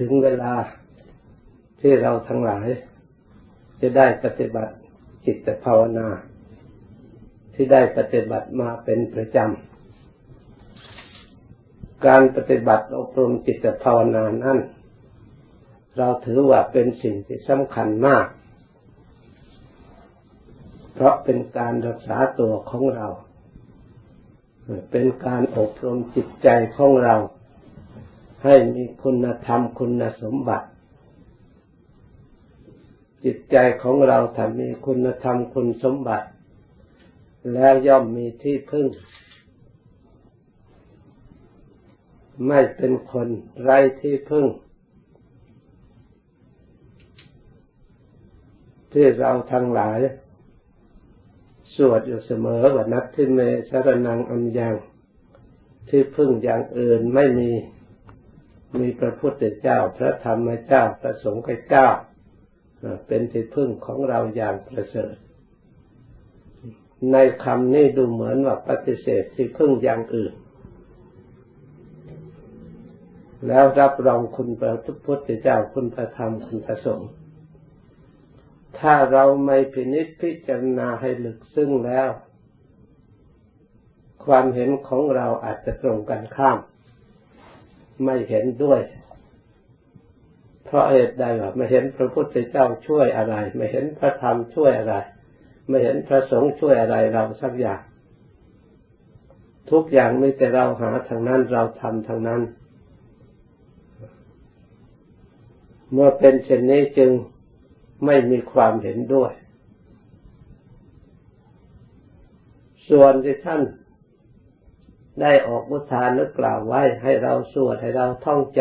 ถึงเวลาที่เราทั้งหลายจะได้ปฏิบัติจิตภาวนาที่ได้ปฏิบัติมาเป็นประจำการปฏิบัติอบรมจิตภาวนานั้นเราถือว่าเป็นสิ่งที่สำคัญมากเพราะเป็นการรักษาตัวของเราเป็นการอบรมจิตใจของเราให้มีคุณธรรมคุณสมบัติจิตใจของเราถ้ามีคุณธรรมคุณสมบัติแล้วย่อมมีที่พึ่งไม่เป็นคนไร้ที่พึ่งที่เราทั้งหลายสวดอยู่เสมอว่านัตถิเมสรณังอัมยังที่พึ่งอย่างอื่นไม่มีมีพระพุทธเจ้าพระธรรมเจ้าพระสงฆ์เจ้าเป็นที่พึ่งของเราอย่างประเสริฐในคำนี้ดูเหมือนว่าปฏิเสธที่พึ่งอย่างอื่นแล้วรับรองคุณพระพุทธเจ้าคุณพระธรรมคุณพระสงฆ์ถ้าเราไม่พินิจพิจารณาให้ลึกซึ้งแล้วความเห็นของเราอาจจะตรงกันข้ามไม่เห็นด้วยเพราะเหตุใดว่าไม่เห็นพระพุทธเจ้าช่วยอะไรไม่เห็นพระธรรมช่วยอะไรไม่เห็นพระสงฆ์ช่วยอะไรเราสักอย่างทุกอย่างมีแต่เราหาทางนั้นเราทำทางนั้นเมื่อเป็นเช่นนี้จึงไม่มีความเห็นด้วยส่วนที่ท่านได้ออกอุทานหรือกล่าวไว้ให้เราสวดให้เราท่องจ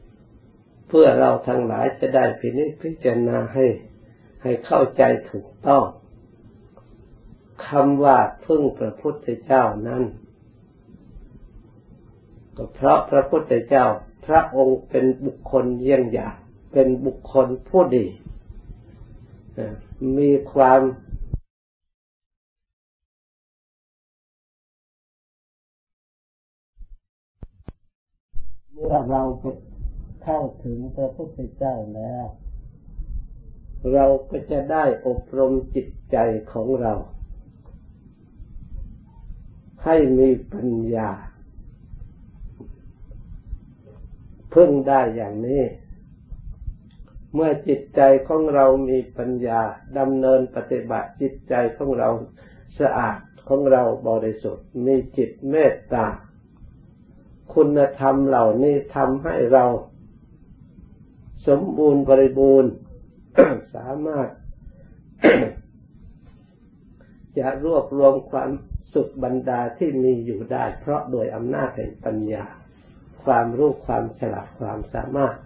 ำเพื่อเราทั้งหลายจะได้พินิจพิจารณาให้เข้าใจถูกต้องคำว่าพึ่งพระพุทธเจ้านั้นก็เพราะพระพุทธเจ้าพระองค์เป็นบุคคลเยี่ยงอย่างเป็นบุคคลผู้ดีมีความเมื่อเราเข้าถึงพระพุทธเจ้าแล้วเราก็จะได้อบรมจิตใจของเราให้มีปัญญาพึ่งได้อย่างนี้เมื่อจิตใจของเรามีปัญญาดำเนินปฏิบัติจิตใจของเราสะอาดของเราบริสุทธิ์มีจิตเมตตาคุณธรรมเหล่านี้ทำให้เราสมบูรณ์บริบูรณ์ สามารถ จะรวบรวมความสุขบรรดาที่มีอยู่ได้เพราะโดยอำนาจแห่งปัญญาความรู้ความฉลาดความสามารถ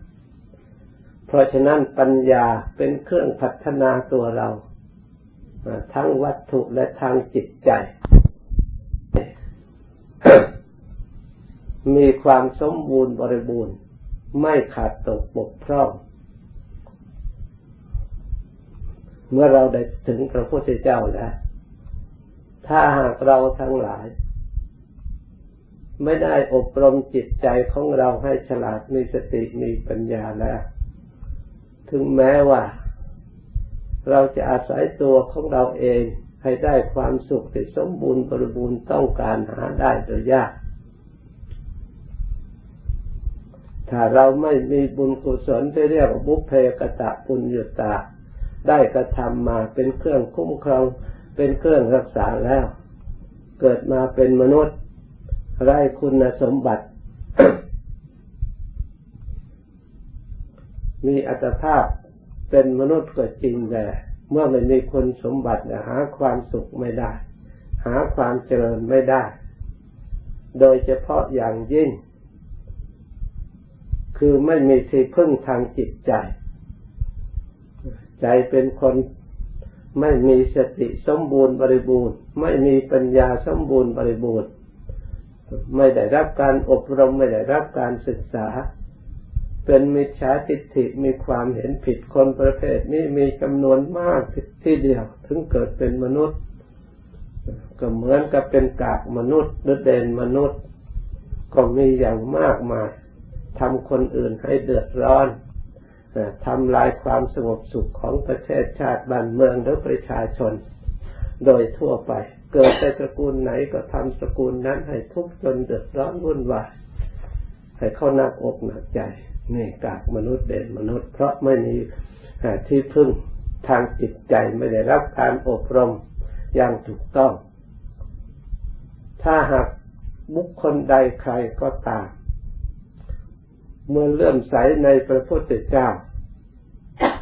เพราะฉะนั้นปัญญาเป็นเครื่องพัฒนาตัวเราทั้งวัตถุและทางจิตใจ มีความสมบูรณ์บริบูรณ์ไม่ขาดตกบกพร่องเมื่อเราได้ถึงพระพุทธเจ้าแล้วถ้าหากเราทั้งหลายไม่ได้อบรมจิตใจของเราให้ฉลาดมีสติมีปัญญาแล้วถึงแม้ว่าเราจะอาศัยตัวของเราเองให้ได้ความสุขที่สมบูรณ์บริบูรณ์ต้องการหาได้โดยยากถ้าเราไม่มีบุญกุศลที่เรียกว่าบุพเพกตปุญญาตาได้กระทำมาเป็นเครื่องคุ้มครองเป็นเครื่องรักษาแล้วเกิดมาเป็นมนุษย์ไร้คุณสมบัติ มีอัตภาพเป็นมนุษย์ก็จริงแต่เมื่อไม่มีคุณสมบัติหาความสุขไม่ได้หาความเจริญไม่ได้โดยเฉพาะอย่างยิ่งคือไม่มีที่พึ่งทางจิตใจใจเป็นคนไม่มีสติสมบูรณ์บริบูรณ์ไม่มีปัญญาสมบูรณ์บริบูรณ์ไม่ได้รับการอบรมไม่ได้รับการศึกษาเป็นมิจฉาทิฏฐิมีความเห็นผิดคนประเภทนี้มีจำนวนมากที่เดียวถึงเกิดเป็นมนุษย์ก็เหมือนกับเป็นกากมนุษย์หรือเดนมนุษย์ก็มีอย่างมากมาย ทำคนอื่นให้เดือดร้อนทำลายความสงบสุขของประเทศชาติบ้านเมืองหรือประชาชนโดยทั่วไปเกิดในตระกูลไหนก็ทำตระกูลนั้นให้ทุกข์จนเดือดร้อนวุ่นวายให้เขาหนักอกหนักใจนี่กากมนุษย์เด่นมนุษย์เพราะไม่มีที่พึ่งทางจิตใจไม่ได้รับการอบรมอย่างถูกต้องถ้าหากบุคคลใดใครก็ตามเมื่อเลื่อมใสในพระพุทธเจ้า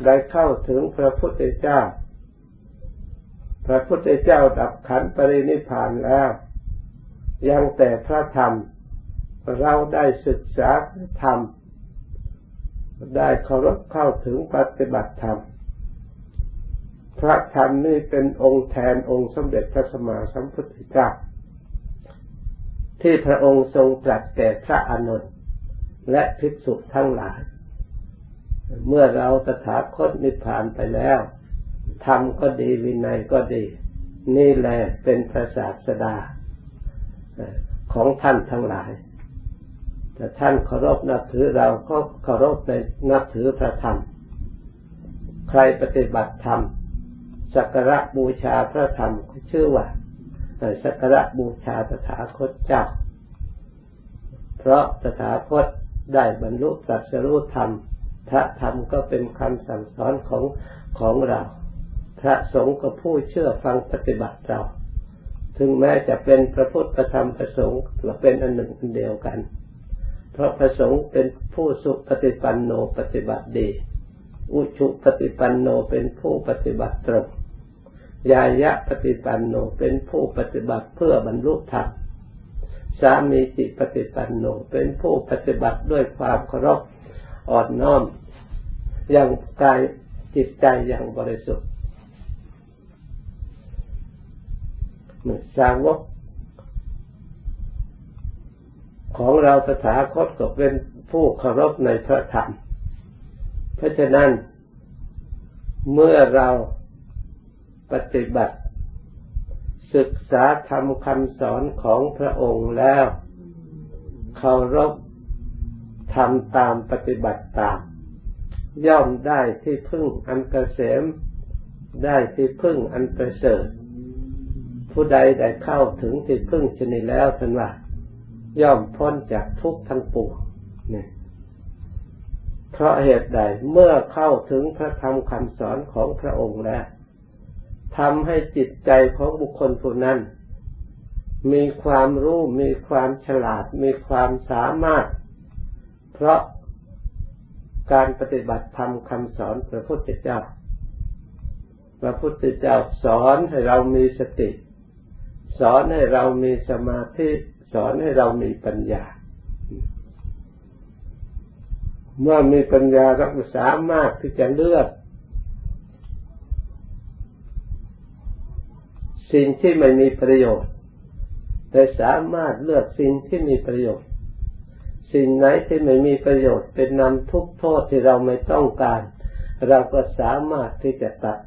ได้เข้าถึงพระพุทธเจ้าพระพุทธเจ้าดับขันธ์ปรินิพพานแล้วยังแต่พระธรรมเราได้ศึกษาพระธรรมได้เคารพเข้าถึงปฏิบัติธรรมพระธรรมนี่เป็นองค์แทนองค์สมเด็จพระสัมมาสัมพุทธเจ้าที่พระองค์ทรงตรัสแก่พระอานนท์และภิกษุทั้งหลายเมื่อเราตถาคตนิพพานไปแล้วธรรมก็ดีวินัยก็ดีนี่แหละเป็นพระศาสดาของท่านทั้งหลายแต่ท่านเคารพนับถือเราก็เคารพในนับถือพระธรรมใครปฏิบัติธรรมสักการะบูชาพระธรรมก็ชื่อว่าสักการะบูชาตถาคตเจ้าเพราะตถาคตได้บรรลุตรัสรู้ธรรมพระธรรมก็เป็นคำสั่งสอนของเราพระสงฆ์ก็ผู้เชื่อฟังปฏิบัติเราถึงแม้จะเป็นพระพุทธพระธรรมพระสงฆ์ก็เป็นอันหนึ่งอันเดียวกันเพราะพระสงฆ์เป็นผู้สุปฏิปันโนปฏิบัติดีอุชุปฏิปันโนเป็นผู้ปฏิบัติตรงญายะปฏิปันโนเป็นผู้ปฏิบัติเพื่อบรรลุธรรมสามีจิปฏิปันโนเป็นผู้ปฏิบัติด้วยความเคารพอ่อนน้อมอย่างกายจิตใจอย่างบริสุทธิ์สาวกของเราตถาคตก็เป็นผู้เคารพในพระธรรมเพราะฉะนั้นเมื่อเราปฏิบัติศึกษาธรรมคำสอนของพระองค์แล้วเคารพทำตามปฏิบัติตามย่อมได้ที่พึ่งอันเกษมได้ที่พึ่งอันประเสริฐผู้ใดได้เข้าถึงที่พึ่งชนิดแล้วท่านว่าย่อมพ้นจากทุกข์ทั้งปวงนี่เพราะเหตุใดเมื่อเข้าถึงพระธรรมคำสอนของพระองค์แล้วทำให้จิตใจของบุคคลผู้นั้นมีความรู้มีความฉลาดมีความสามารถเพราะการปฏิบัติธรรมคำสอนพระพุทธเจ้าพระพุทธเจ้าสอนให้เรามีสติสอนให้เรามีสมาธิสอนให้เรามีปัญญาเมื่อมีปัญญาเราสามารถที่จะเลือกสิ่งที่ไม่มีประโยชน์แต่สามารถเลือกสิ่งที่มีประโยชน์สิ่งไหนที่ไม่มีประโยชน์เป็นนำทุกโทษที่เราไม่ต้องการเราก็สามารถที่จะตัด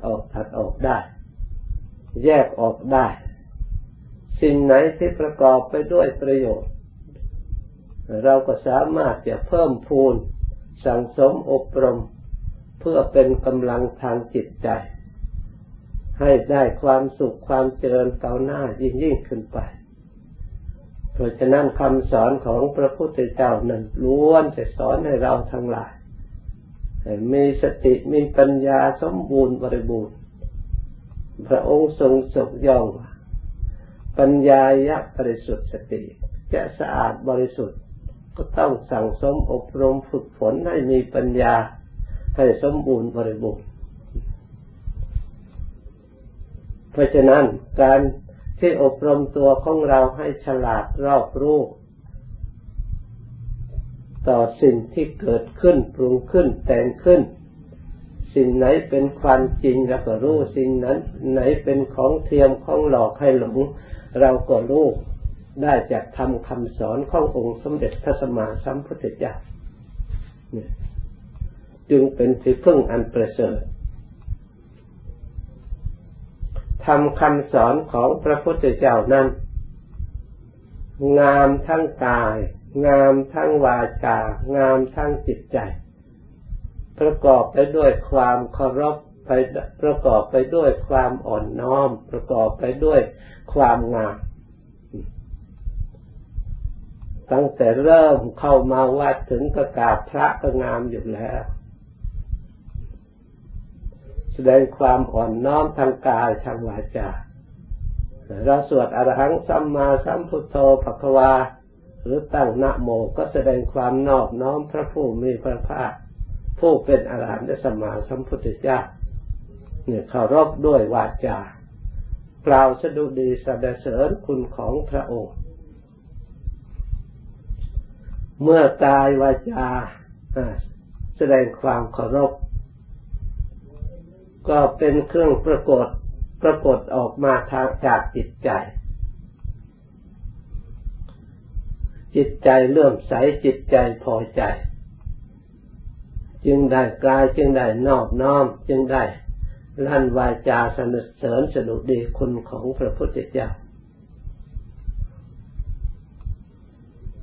ออกได้แยกออกได้สิ่งไหนที่ประกอบไปด้วยประโยชน์เราก็สามารถจะเพิ่มพูนสั่งสมอบรมเพื่อเป็นกำลังทางจิตใจให้ได้ความสุขความเจริญก้าวหน้ายิ่งขึ้นไปเพราะฉะนั้นคำสอนของพระพุทธเจ้านั้นล้วนจะสอนให้เราทั้งหลายมีสติมีปัญญาสมบูรณ์บริบูรณ์พระองค์ทรงยกย่องปัญญายะบริสุทธิ์สติจะสะอาดบริสุทธิ์ก็ต้องสั่งสมอบรมฝึกฝนให้มีปัญญาให้สมบูรณ์บริบูรณ์เพราะฉะนั้นการที่อบรมตัวของเราให้ฉลาดรอบรู้ต่อสิ่งที่เกิดขึ้นปรุงขึ้นแต่งขึ้นสิ่งไหนเป็นความจริงเราก็รู้สิ่งนั้นไหนเป็นของเทียมของหลอกให้หลงเราก็รู้ได้จากธรรมคำสอนขององค์สมเด็จพระสัมมาสัมพุทธเจ้าจึงเป็นที่พึ่งอันประเสริฐธรรมคำสอนของพระพุทธเจ้านั้นงามทั้งกาย งามทั้งวาจางามทั้งจิตใจประกอบไปด้วยความเคารพไปประกอบไปด้วยความอ่อนน้อมประกอบไปด้วยความงามตั้งแต่เริ่มเข้ามาวัดถึงกระกราบพระก็งามอยู่แล้วแสดงความอ่อนน้อมทางกายทางวาจาเราสวดอรหังสัมมาสัมพุทโธภควาหรือตั้งนะโมก็แสดงความนอบน้อมพระผู้มีพระภาคผู้เป็นอรหันต์สัมมาสัมพุทธเจ้าเนี่ยเคารพด้วยวาจากล่าวสดุดีสรรเสริญคุณของพระองค์เมื่อกายวาจาแสดงความเคารพก็เป็นเครื่องปรากฏออกมาทางจากจิตใจจิตใจเลื่อมใสจิตใจพอใจจึงได้กายจึงได้นอบน้อมจึงได้ลั่นวาจาสรรเสริญสดุดีคุณของพระพุทธเจ้า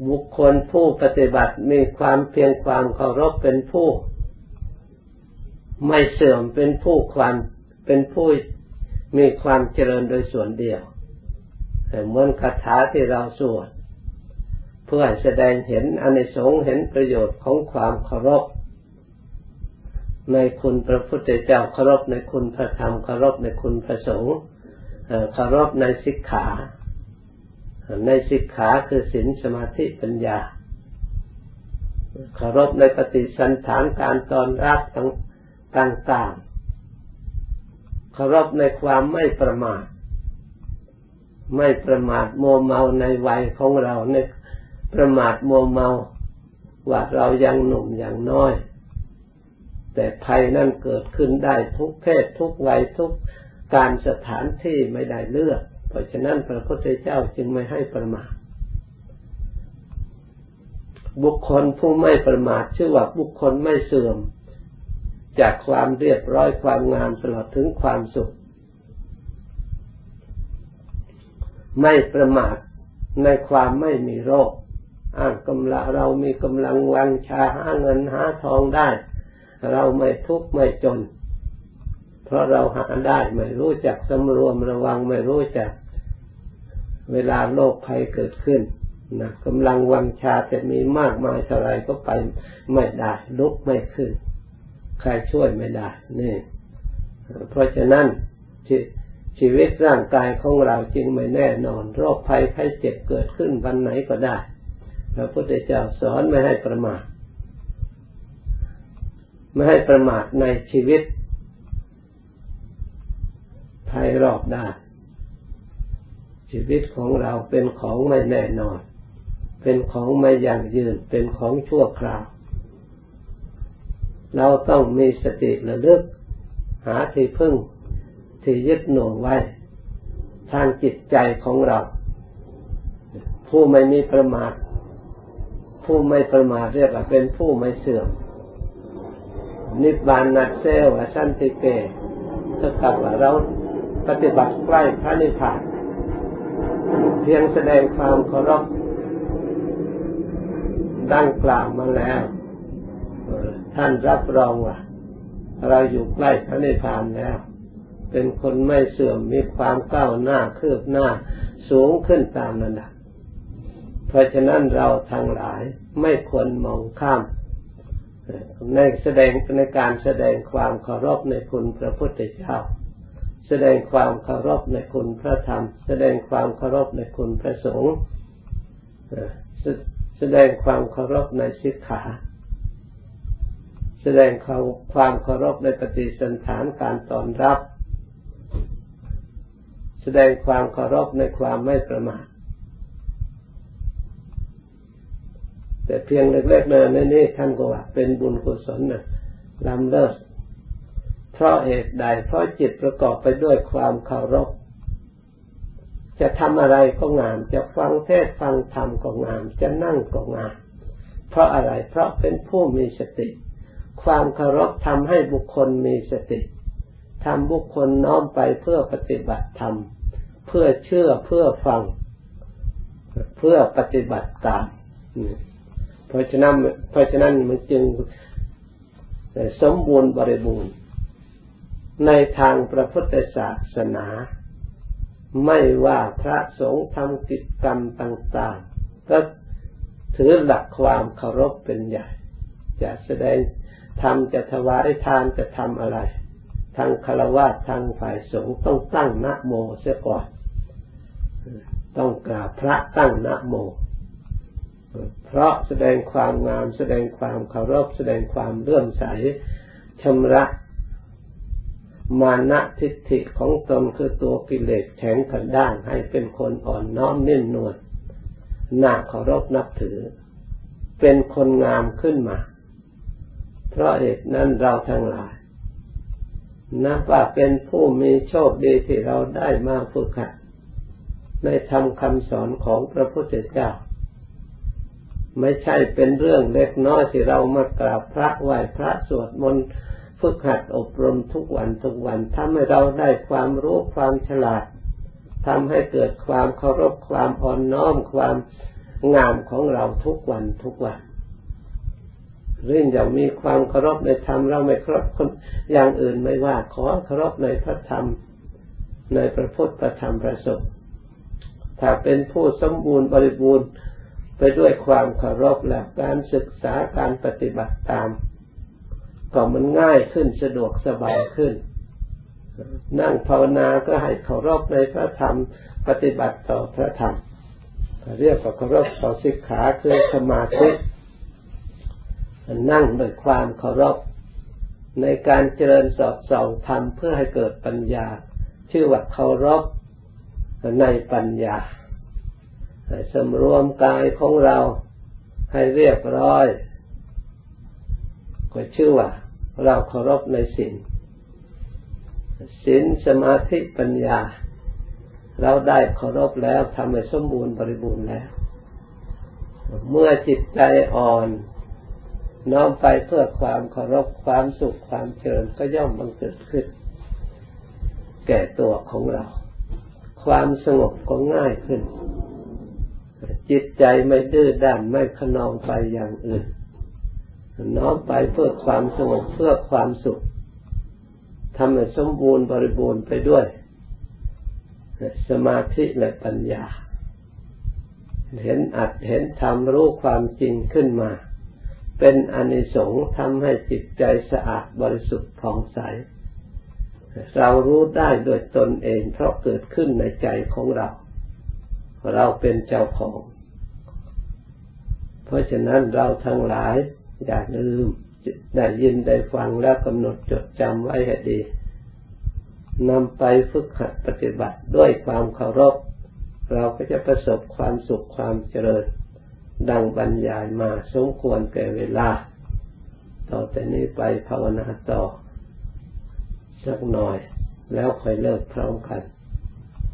บุคคลผู้ปฏิบัติมีความเพียรความเคารพเป็นผู้ไม่เสื่อมเป็นผู้มีความเจริญโดยส่วนเดียวเหมือนคาถาที่เราสวดเพื่อแสดงเห็นอานิสงส์เห็นประโยชน์ของความเคารพในคุณพระพุทธเจ้าเคารพในคุณพระธรรมเคารพในคุณพระสงฆ์เคารพในสิกขาในสิกขาคือศีลสมาธิปัญญาเคารพในปฏิสันถานการต้อนรับต่างๆเคารพในความไม่ประมาทมัวเมาในวัยของเราในประมาทมัวเมาว่าเรายังหนุ่มยังน้อยแต่ภัยนั้นเกิดขึ้นได้ทุกเพศทุกวัยทุกการสถานที่ไม่ได้เลือกเพราะฉะนั้นพระพุทธเจ้าจึงไม่ให้ประมาทบุคคลผู้ไม่ประมาทชื่อว่าบุคคลไม่เสื่อมจากความเรียบร้อยความงามตลอดถึงความสุขไม่ประมาทในความไม่มีโรคเรามีกำลังวังชาหาเงินหาทองได้เราไม่ทุกข์ไม่จนเพราะเราหาได้ไม่รู้จักสำรวมระวังไม่รู้จักเวลาโรคภัยเกิดขึ้นนะกำลังวังชาจะมีมากมายเท่าไรก็ไปไม่ได้ลุกไม่ขึ้นใครช่วยไม่ได้นี่เพราะฉะนั้นชีวิตร่างกายของเราจึงไม่แน่นอนโรคภัยไข้เจ็บเกิดขึ้นวันไหนก็ได้พระพุทธเจ้าสอนไม่ให้ประมาทในชีวิตภายรอบด้านชีวิตของเราเป็นของไม่แน่นอนเป็นของไม่ยั่งยืนเป็นของชั่วคราวเราต้องมีสติระลึกหาที่พึ่งที่ยึดหน่วงไว้ทางจิตใจของเราผู้ไม่มีประมาทผู้ไม่ประมาทเรียกว่าเป็นผู้ไม่เสื่อมนิพพานัสเสวะสันติเกถ้าหากว่าเราปฏิบัติใกล้พระนิพพานเพียงแสดงความเคารพดังกล่าวมาแล้วท่านรับรองว่าเราอยู่ใกล้พระนิพพานแล้วเป็นคนไม่เสื่อมมีความก้าวหน้าคืบหน้าสูงขึ้นตามระดับเพราะฉะนั้นเราทั้งหลายไม่ควรมองข้ามในการแสดงความเคารพในคุณพระพุทธเจ้าแสดงความเคารพในคุณพระธรรมแสดงความเคารพในคุณพระสงฆ์แสดงความเคารพในศีลขาแสดงความเคารพในปฏิสันถานการต้อนรับแสดงความเคารพในความไม่ประมาทแต่เพียงเล็กๆนั้นนี่ท่านก็ว่าเป็นบุญกุศลนะล้ำเลิศเพราะเหตุใดเพราะจิตประกอบไปด้วยความเคารพจะทำอะไรก็งามจะฟังเทศฟังธรรมก็งามจะนั่งก็งามเพราะอะไรเพราะเป็นผู้มีสติความเคารพทำให้บุคคลมีสติทำบุคคลน้อมไปเพื่อปฏิบัติธรรมเพื่อเชื่อเพื่อฟังเพื่อปฏิบัติตาม เพราะฉะนั้นมันจึงสมบูรณ์บริบูรณ์ในทางพระพุทธศาสนาไม่ว่าพระสงฆ์ทำกิจกรรมต่างๆก็ถือหลักความเคารพเป็นใหญ่จะแสดงทำจะถวายทานจะทำอะไรทางฆราวาสทางฝ่ายสงฆ์ต้องตั้งนะโมเสียก่อนต้องกราบพระตั้งนะโมเพราะแสดงความงามแสดงความเคารพแสดงความเลื่อมใสชำระมานะทิฏฐิของตนคือตัวกิเลสแข็งขันด้านให้เป็นคนอ่อนน้อมนิ่มนวลน่าเคารพนับถือเป็นคนงามขึ้นมาเพราะเหตุนั้นเราทั้งหลายนับว่าเป็นผู้มีโชคดีที่เราได้มาฝึกหัดในธรรมคำสอนของพระพุทธเจ้าไม่ใช่เป็นเรื่องเล็กน้อยที่เรามากราบพระไหว้พระสวดมนต์ฝึกหัดอบรมทุกวันทำให้เราได้ความรู้ความฉลาดทำให้เกิดความเคารพความอ่อนน้อมความงามของเราทุกวันเรื่องอย่างมีความเคารพในธรรมเราไม่เคารพคนอย่างอื่นไม่ว่าขอเคารพในพระธรรมในพระพุทธพระธรรมพระสงฆ์ถ้าเป็นผู้สมบูรณ์บริบูรณ์ไปด้วยความเคารพและการศึกษาการปฏิบัติตามก็มันง่ายขึ้นสะดวกสบายขึ้นนั่งภาวนาก็ให้เคารพในพระธรรมปฏิบัติต่อพระธรรมเรียกว่าเคารพต่อสิกขาคือสมาธินั่งด้วยความเคารพในการเจริญสอบส่องธรรมเพื่อให้เกิดปัญญาชื่อว่าเคารพในปัญญาสำรวมกายของเราให้เรียบร้อยก็ชื่อว่าเราเคารพในศีลสมาธิปัญญาเราได้เคารพแล้วทำให้สมบูรณ์บริบูรณ์แล้วเมื่อจิตใจอ่อนน้อมไปเพื่อความเคารพความสุขความเจริญก็ย่อมบังเกิดขึ้นแก่ตัวของเราความสงบก็ง่ายขึ้นจิตใจไม่ดื้อด้านไม่ขนองไปอย่างอื่นน้อมไปเพื่อความสงบเพื่อความสุขทำให้สมบูรณ์บริบูรณ์ไปด้วยสมาธิและปัญญาเห็นอัดเห็นธรรมรู้ความจริงขึ้นมาเป็นอานิสงส์ทำให้จิตใจสะอาดบริสุทธิ์ผ่องใสเรารู้ได้โดยตนเองเพราะเกิดขึ้นในใจของเราเป็นเจ้าของเพราะฉะนั้นเราทั้งหลายอย่าลืมได้ยินได้ฟังแล้วกำหนดจดจำไว้ให้ดีนำไปฝึกหัดปฏิบัติด้วยความเคารพเราก็จะประสบความสุขความเจริญดังบรรยายมาสมควรแก่เวลาต่อแต่นี้ไปภาวนาต่อสักหน่อยแล้วค่อยเลิกพร้อมกัน